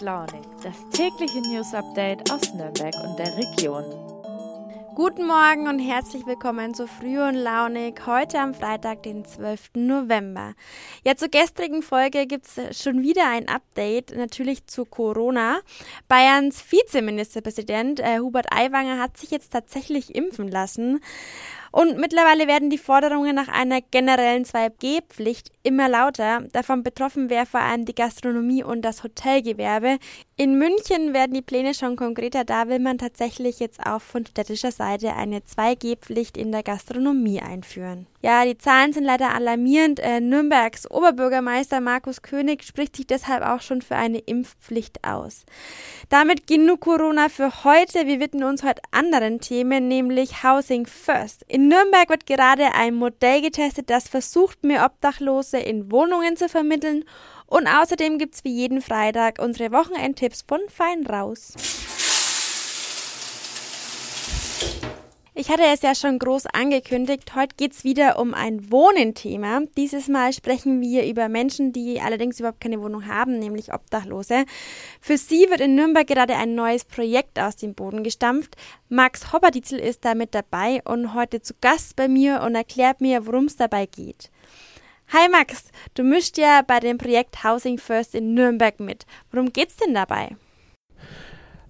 und launig, das tägliche News-Update aus Nürnberg und der Region. Guten Morgen und herzlich willkommen zu Früh und Launig, heute am Freitag, den 12. November. Ja, zur gestrigen Folge gibt es schon wieder ein Update, natürlich zu Corona. Bayerns Vizeministerpräsident Hubert Aiwanger hat sich jetzt tatsächlich impfen lassen. Und mittlerweile werden die Forderungen nach einer generellen 2G-Pflicht immer lauter. Davon betroffen wäre vor allem die Gastronomie und das Hotelgewerbe. In München werden die Pläne schon konkreter, da will man tatsächlich jetzt auch von städtischer Seite eine 2G-Pflicht in der Gastronomie einführen. Ja, die Zahlen sind leider alarmierend. Nürnbergs Oberbürgermeister Markus König spricht sich deshalb auch schon für eine Impfpflicht aus. Damit genug Corona für heute. Wir widmen uns heute anderen Themen, nämlich Housing First. In Nürnberg wird gerade ein Modell getestet, das versucht, mehr Obdachlose in Wohnungen zu vermitteln. Und außerdem gibt es wie jeden Freitag unsere Wochenendtipps von Fein raus. Ich hatte es ja schon groß angekündigt, heute geht es wieder um ein Wohnenthema. Dieses Mal sprechen wir über Menschen, die allerdings überhaupt keine Wohnung haben, nämlich Obdachlose. Für sie wird in Nürnberg gerade ein neues Projekt aus dem Boden gestampft. Max Hopperditzel ist da mit dabei und heute zu Gast bei mir und erklärt mir, worum es dabei geht. Hi Max, du mischst ja bei dem Projekt Housing First in Nürnberg mit. Worum geht's denn dabei?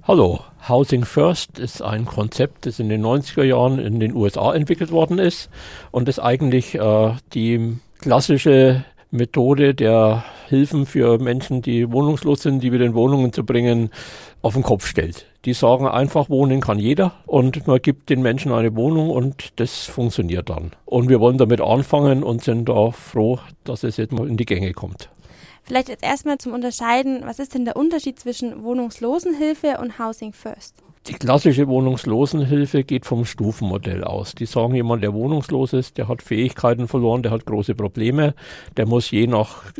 Hallo, Housing First ist ein Konzept, das in den 90er Jahren in den USA entwickelt worden ist und das eigentlich die klassische Methode der Hilfen für Menschen, die wohnungslos sind, die wieder in Wohnungen zu bringen, auf den Kopf stellt. Die sagen einfach, wohnen kann jeder und man gibt den Menschen eine Wohnung und das funktioniert dann. Und wir wollen damit anfangen und sind da froh, dass es jetzt mal in die Gänge kommt. Vielleicht jetzt erstmal zum Unterscheiden, was ist denn der Unterschied zwischen Wohnungslosenhilfe und Housing First? Die klassische Wohnungslosenhilfe geht vom Stufenmodell aus. Die sagen, jemand, der wohnungslos ist, der hat Fähigkeiten verloren, der hat große Probleme, der muss je nach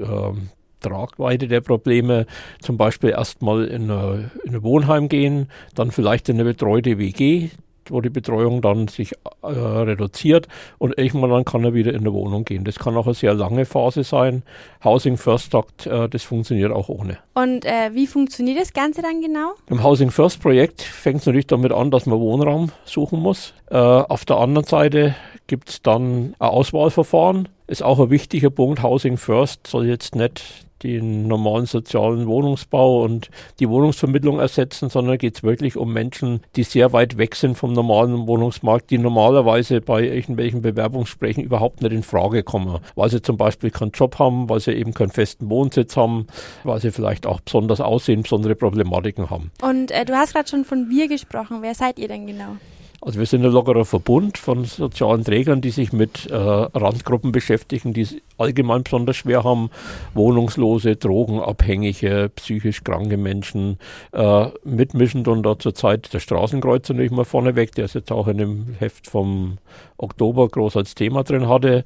Tragweite der Probleme zum Beispiel erstmal in ein Wohnheim gehen, dann vielleicht in eine betreute WG, wo die Betreuung dann sich reduziert und irgendwann dann kann er wieder in eine Wohnung gehen. Das kann auch eine sehr lange Phase sein. Housing First sagt, das funktioniert auch ohne. Und wie funktioniert das Ganze dann genau? Im Housing First Projekt fängt es natürlich damit an, dass man Wohnraum suchen muss. Auf der anderen Seite gibt es dann ein Auswahlverfahren. Ist auch ein wichtiger Punkt. Housing First soll jetzt nicht den normalen sozialen Wohnungsbau und die Wohnungsvermittlung ersetzen, sondern geht es wirklich um Menschen, die sehr weit weg sind vom normalen Wohnungsmarkt, die normalerweise bei irgendwelchen Bewerbungssprechen überhaupt nicht in Frage kommen, weil sie zum Beispiel keinen Job haben, weil sie eben keinen festen Wohnsitz haben, weil sie vielleicht auch besonders aussehen, besondere Problematiken haben. Und du hast gerade schon von wir gesprochen. Wer seid ihr denn genau? Also wir sind ein lockerer Verbund von sozialen Trägern, die sich mit Randgruppen beschäftigen, die es allgemein besonders schwer haben. Wohnungslose, Drogenabhängige, psychisch kranke Menschen mitmischen. Und da zurzeit der Straßenkreuzer natürlich mal vorneweg, der es jetzt auch in dem Heft vom Oktober groß als Thema drin hatte.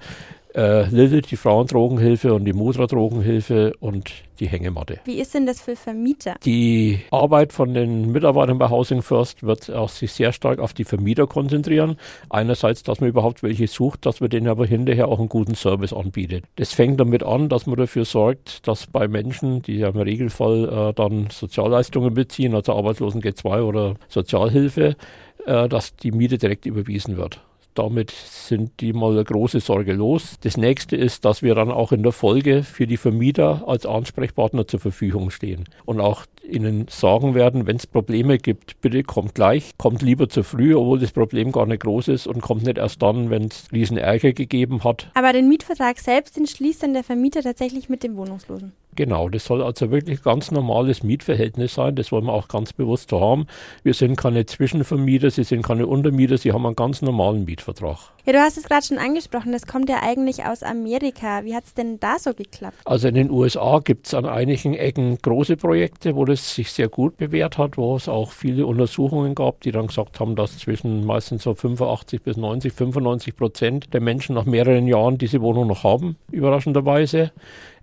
Lilith, die Frauendrogenhilfe und die Mutterdrogenhilfe und die Hängematte. Wie ist denn das für Vermieter? Die Arbeit von den Mitarbeitern bei Housing First wird auch sich sehr stark auf die Vermieter konzentrieren. Einerseits, dass man überhaupt welche sucht, dass man denen aber hinterher auch einen guten Service anbietet. Das fängt damit an, dass man dafür sorgt, dass bei Menschen, die ja im Regelfall dann Sozialleistungen beziehen, also Arbeitslosen G2 oder Sozialhilfe, dass die Miete direkt überwiesen wird. Damit sind die mal eine große Sorge los. Das nächste ist, dass wir dann auch in der Folge für die Vermieter als Ansprechpartner zur Verfügung stehen und auch ihnen sagen werden, wenn es Probleme gibt, bitte kommt gleich, kommt lieber zu früh, obwohl das Problem gar nicht groß ist und kommt nicht erst dann, wenn es riesen Ärger gegeben hat. Aber den Mietvertrag selbst, den schließt dann der Vermieter tatsächlich mit dem Wohnungslosen? Genau, das soll also wirklich ganz normales Mietverhältnis sein, das wollen wir auch ganz bewusst haben. Wir sind keine Zwischenvermieter, sie sind keine Untermieter, sie haben einen ganz normalen Mietvertrag. Ja, du hast es gerade schon angesprochen, das kommt ja eigentlich aus Amerika. Wie hat es denn da so geklappt? Also in den USA gibt es an einigen Ecken große Projekte, wo das sich sehr gut bewährt hat, wo es auch viele Untersuchungen gab, die dann gesagt haben, dass zwischen meistens so 85-95% der Menschen nach mehreren Jahren diese Wohnung noch haben, überraschenderweise.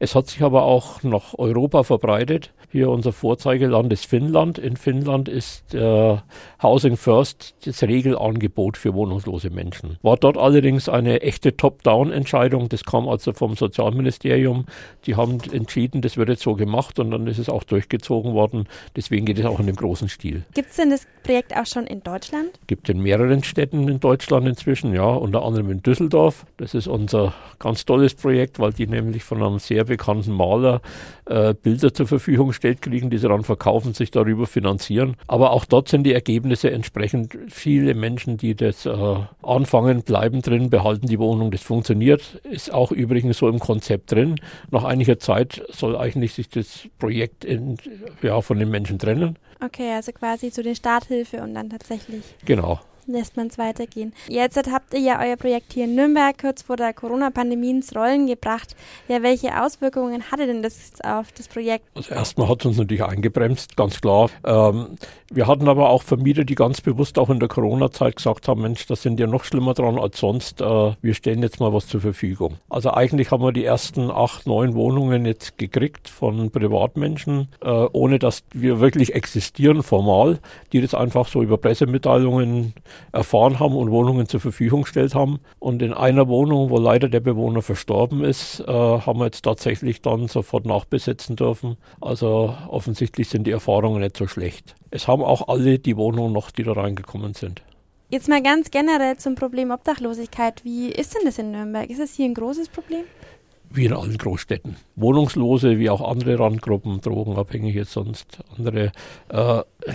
Es hat sich aber auch nach Europa verbreitet. Hier unser Vorzeigeland ist Finnland. In Finnland ist Housing First das Regelangebot für wohnungslose Menschen. War dort allerdings eine echte Top-Down-Entscheidung. Das kam also vom Sozialministerium. Die haben entschieden, das wird jetzt so gemacht und dann ist es auch durchgezogen worden. Deswegen geht es auch in dem großen Stil. Gibt es denn das Projekt auch schon in Deutschland? Gibt es in mehreren Städten in Deutschland inzwischen, ja, unter anderem in Düsseldorf. Das ist unser ganz tolles Projekt, weil die nämlich von einem sehr bekannten Maler Bilder zur Verfügung stellt, kriegen die sie dann verkaufen, sich darüber finanzieren. Aber auch dort sind die Ergebnisse entsprechend viele Menschen, die das anfangen, bleiben drin, behalten die Wohnung. Das funktioniert, ist auch übrigens so im Konzept drin. Nach einiger Zeit soll eigentlich sich das Projekt von den Menschen trennen. Okay, also quasi zu den Starthilfe und dann tatsächlich. Genau. Lässt man es weitergehen. Jetzt habt ihr ja euer Projekt hier in Nürnberg kurz vor der Corona-Pandemie ins Rollen gebracht. Ja, welche Auswirkungen hatte denn das jetzt auf das Projekt? Also erstmal hat es uns natürlich eingebremst, ganz klar. Wir hatten aber auch Vermieter, die ganz bewusst auch in der Corona-Zeit gesagt haben, Mensch, das sind ja noch schlimmer dran als sonst. Wir stellen jetzt mal was zur Verfügung. Also eigentlich haben wir die ersten 8, 9 Wohnungen jetzt gekriegt von Privatmenschen, ohne dass wir wirklich existieren formal, die das einfach so über Pressemitteilungen erfahren haben und Wohnungen zur Verfügung gestellt haben. Und in einer Wohnung, wo leider der Bewohner verstorben ist, haben wir jetzt tatsächlich dann sofort nachbesetzen dürfen. Also offensichtlich sind die Erfahrungen nicht so schlecht. Es haben auch alle die Wohnung noch, die da reingekommen sind. Jetzt mal ganz generell zum Problem Obdachlosigkeit. Wie ist denn das in Nürnberg? Ist das hier ein großes Problem? Wie in allen Großstädten. Wohnungslose, wie auch andere Randgruppen, Drogenabhängige, sonst andere,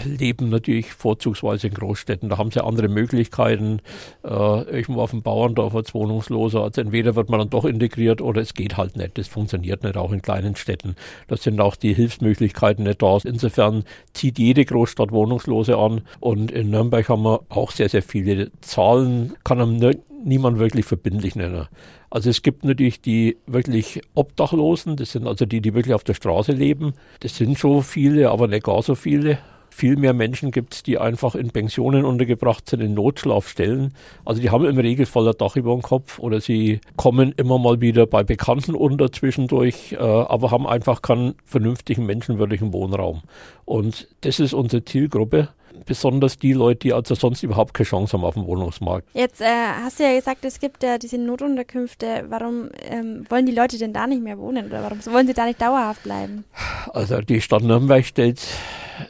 leben natürlich vorzugsweise in Großstädten. Da haben sie andere Möglichkeiten. Irgendwo auf dem Bauerndorf als Wohnungsloser. Also entweder wird man dann doch integriert oder es geht halt nicht. Das funktioniert nicht, auch in kleinen Städten. Da sind auch die Hilfsmöglichkeiten nicht da. Insofern zieht jede Großstadt Wohnungslose an. Und in Nürnberg haben wir auch sehr, sehr viele Zahlen. Kann man niemand wirklich verbindlich nennen. Also es gibt natürlich die wirklich Obdachlosen, das sind also die, die wirklich auf der Straße leben. Das sind schon viele, aber nicht gar so viele. Viel mehr Menschen gibt es, die einfach in Pensionen untergebracht sind, in Notschlafstellen. Also die haben im Regelfall ein Dach über dem Kopf oder sie kommen immer mal wieder bei Bekannten unter zwischendurch, aber haben einfach keinen vernünftigen, menschenwürdigen Wohnraum. Und das ist unsere Zielgruppe, besonders die Leute, die also sonst überhaupt keine Chance haben auf dem Wohnungsmarkt. Jetzt hast du ja gesagt, es gibt ja diese Notunterkünfte. Warum wollen die Leute denn da nicht mehr wohnen oder warum wollen sie da nicht dauerhaft bleiben? Also die Stadt Nürnberg stellt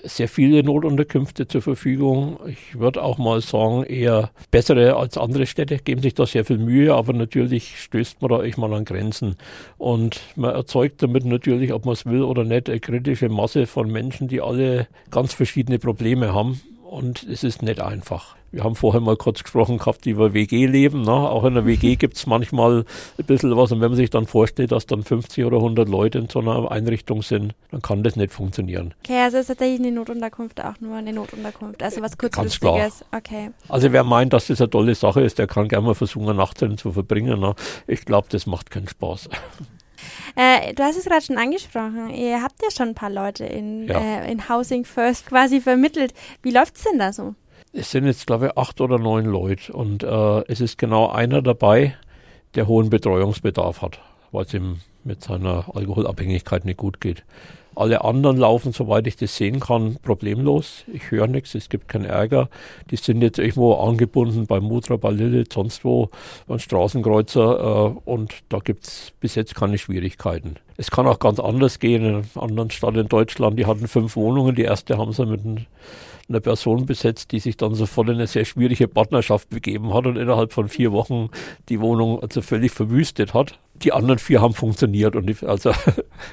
sehr viele Notunterkünfte zur Verfügung. Ich würde auch mal sagen, eher bessere als andere Städte, geben sich da sehr viel Mühe, aber natürlich stößt man da echt mal an Grenzen. Und man erzeugt damit natürlich, ob man es will oder nicht, eine kritische Masse von Menschen, die alle ganz verschiedene Probleme haben. Und es ist nicht einfach. Wir haben vorher mal kurz gesprochen gehabt über WG-Leben. Ne? Auch in der WG gibt es manchmal ein bisschen was. Und wenn man sich dann vorstellt, dass dann 50 oder 100 Leute in so einer Einrichtung sind, dann kann das nicht funktionieren. Okay, also ist tatsächlich eine Notunterkunft auch nur eine Notunterkunft. Also was Kurzfristiges. Okay. Also wer meint, dass das eine tolle Sache ist, der kann gerne mal versuchen, eine Nacht drin zu verbringen. Ne? Ich glaube, das macht keinen Spaß. Du hast es gerade schon angesprochen, ihr habt ja schon ein paar Leute in Housing First quasi vermittelt. Wie läuft's denn da so? Es sind jetzt, glaube ich, 8 oder 9 Leute und es ist genau einer dabei, der hohen Betreuungsbedarf hat, weil es ihm mit seiner Alkoholabhängigkeit nicht gut geht. Alle anderen laufen, soweit ich das sehen kann, problemlos. Ich höre nichts, es gibt keinen Ärger. Die sind jetzt irgendwo angebunden bei Mutra, bei Lilith, sonst wo, beim Straßenkreuzer. Und da gibt es bis jetzt keine Schwierigkeiten. Es kann auch ganz anders gehen. In einer anderen Stadt in Deutschland, die hatten 5 Wohnungen. Die erste haben sie mit einer Person besetzt, die sich dann sofort in eine sehr schwierige Partnerschaft begeben hat und innerhalb von 4 Wochen die Wohnung also völlig verwüstet hat. Die anderen 4 haben funktioniert.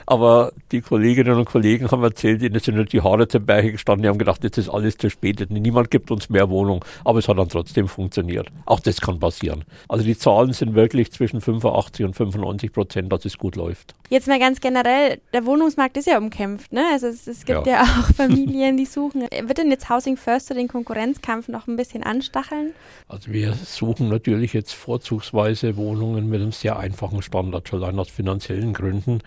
Aber die Kolleginnen und Kollegen haben erzählt, ihnen sind die Haare zum Berge gestanden, die haben gedacht, jetzt ist alles verspätet, niemand gibt uns mehr Wohnung. Aber es hat dann trotzdem funktioniert. Auch das kann passieren. Also die Zahlen sind wirklich zwischen 85 und 95%, dass es gut läuft. Jetzt mal ganz generell, der Wohnungsmarkt ist ja umkämpft, ne? Also es gibt ja auch Familien, die suchen. Wird denn jetzt Housing First den Konkurrenzkampf noch ein bisschen anstacheln? Also wir suchen natürlich jetzt vorzugsweise Wohnungen mit einem sehr einfachen Standard, schon allein aus finanziellen Gründen.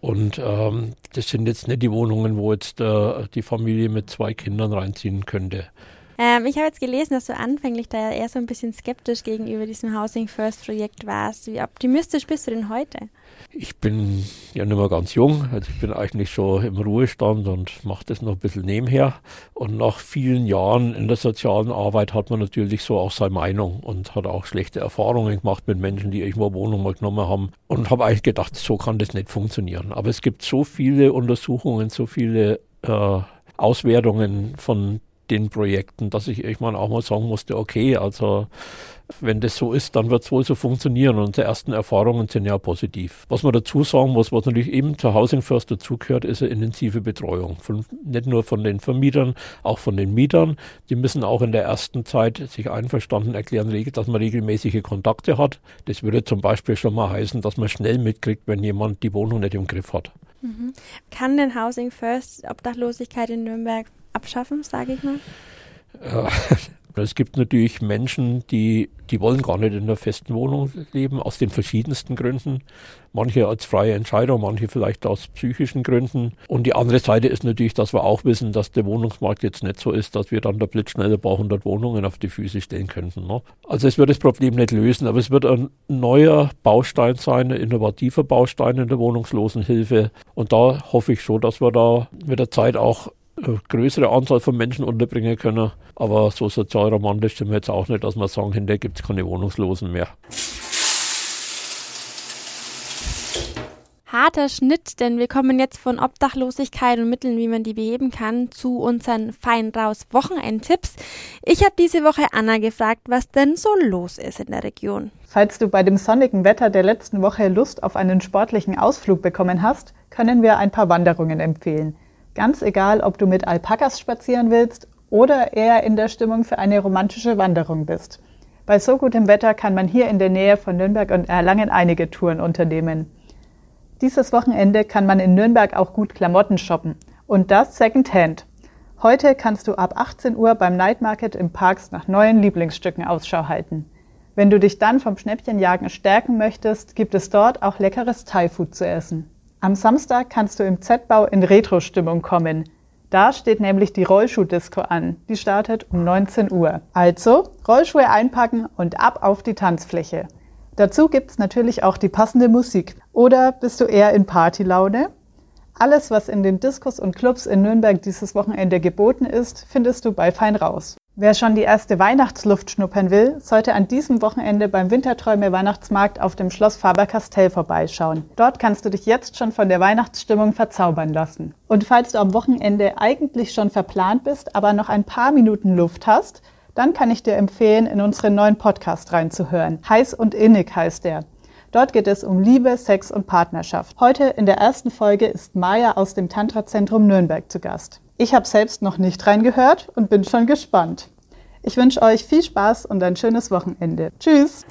Und das sind jetzt nicht die Wohnungen, wo jetzt die Familie mit 2 Kindern reinziehen könnte. Ich habe jetzt gelesen, dass du anfänglich da eher so ein bisschen skeptisch gegenüber diesem Housing First Projekt warst. Wie optimistisch bist du denn heute? Ich bin ja nicht mehr ganz jung. Also ich bin eigentlich schon im Ruhestand und mache das noch ein bisschen nebenher. Und nach vielen Jahren in der sozialen Arbeit hat man natürlich so auch seine Meinung und hat auch schlechte Erfahrungen gemacht mit Menschen, die irgendwo Wohnung mal genommen haben. Und habe eigentlich gedacht, so kann das nicht funktionieren. Aber es gibt so viele Untersuchungen, so viele Auswertungen von den Projekten, dass ich irgendwann auch mal sagen musste, okay, also wenn das so ist, dann wird es wohl so funktionieren. Und unsere ersten Erfahrungen sind ja positiv. Was man dazu sagen muss, was natürlich eben zu Housing First dazugehört, ist eine intensive Betreuung. Nicht nur von den Vermietern, auch von den Mietern. Die müssen auch in der ersten Zeit sich einverstanden erklären, dass man regelmäßige Kontakte hat. Das würde zum Beispiel schon mal heißen, dass man schnell mitkriegt, wenn jemand die Wohnung nicht im Griff hat. Mhm. Kann denn Housing First Obdachlosigkeit in Nürnberg abschaffen, sage ich mal? Ja. Es gibt natürlich Menschen, die wollen gar nicht in einer festen Wohnung leben, aus den verschiedensten Gründen. Manche als freie Entscheidung, manche vielleicht aus psychischen Gründen. Und die andere Seite ist natürlich, dass wir auch wissen, dass der Wohnungsmarkt jetzt nicht so ist, dass wir dann da blitzschnell ein paar hundert Wohnungen auf die Füße stellen könnten. Ne? Also es wird das Problem nicht lösen, aber es wird ein neuer Baustein sein, ein innovativer Baustein in der Wohnungslosenhilfe. Und da hoffe ich schon, dass wir da mit der Zeit auch größere Anzahl von Menschen unterbringen können, aber so sozialromantisch sind wir jetzt auch nicht, dass wir sagen, hinterher gibt es keine Wohnungslosen mehr. Harter Schnitt, denn wir kommen jetzt von Obdachlosigkeit und Mitteln, wie man die beheben kann, zu unseren Fein raus Wochenendtipps. Ich habe diese Woche Anna gefragt, was denn so los ist in der Region. Falls du bei dem sonnigen Wetter der letzten Woche Lust auf einen sportlichen Ausflug bekommen hast, können wir ein paar Wanderungen empfehlen. Ganz egal, ob du mit Alpakas spazieren willst oder eher in der Stimmung für eine romantische Wanderung bist. Bei so gutem Wetter kann man hier in der Nähe von Nürnberg und Erlangen einige Touren unternehmen. Dieses Wochenende kann man in Nürnberg auch gut Klamotten shoppen. Und das Secondhand. Heute kannst du ab 18 Uhr beim Night Market im Parks nach neuen Lieblingsstücken Ausschau halten. Wenn du dich dann vom Schnäppchenjagen stärken möchtest, gibt es dort auch leckeres Thai-Food zu essen. Am Samstag kannst du im Z-Bau in Retro-Stimmung kommen. Da steht nämlich die Rollschuh-Disco an. Die startet um 19 Uhr. Also Rollschuhe einpacken und ab auf die Tanzfläche. Dazu gibt's natürlich auch die passende Musik. Oder bist du eher in Partylaune? Alles, was in den Diskos und Clubs in Nürnberg dieses Wochenende geboten ist, findest du bei Fein raus. Wer schon die erste Weihnachtsluft schnuppern will, sollte an diesem Wochenende beim Winterträume-Weihnachtsmarkt auf dem Schloss Faber-Castell vorbeischauen. Dort kannst du dich jetzt schon von der Weihnachtsstimmung verzaubern lassen. Und falls du am Wochenende eigentlich schon verplant bist, aber noch ein paar Minuten Luft hast, dann kann ich dir empfehlen, in unseren neuen Podcast reinzuhören. Heiß und innig heißt der. Dort geht es um Liebe, Sex und Partnerschaft. Heute in der ersten Folge ist Maja aus dem Tantra-Zentrum Nürnberg zu Gast. Ich habe selbst noch nicht reingehört und bin schon gespannt. Ich wünsche euch viel Spaß und ein schönes Wochenende. Tschüss!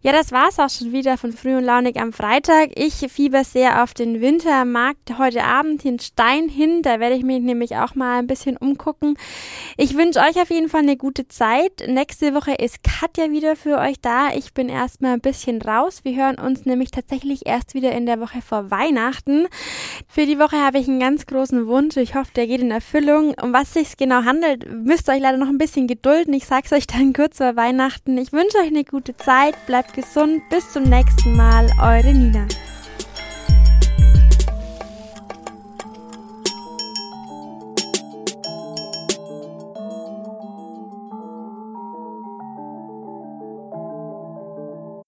Ja, das war's auch schon wieder von Früh und Launig am Freitag. Ich fieber sehr auf den Wintermarkt heute Abend in Stein hin. Da werde ich mich nämlich auch mal ein bisschen umgucken. Ich wünsche euch auf jeden Fall eine gute Zeit. Nächste Woche ist Katja wieder für euch da. Ich bin erstmal ein bisschen raus. Wir hören uns nämlich tatsächlich erst wieder in der Woche vor Weihnachten. Für die Woche habe ich einen ganz großen Wunsch. Ich hoffe, der geht in Erfüllung. Um was sich's genau handelt, müsst ihr euch leider noch ein bisschen gedulden. Ich sag's euch dann kurz vor Weihnachten. Ich wünsche euch eine gute Zeit. Bleibt gesund. Bis zum nächsten Mal. Eure Nina.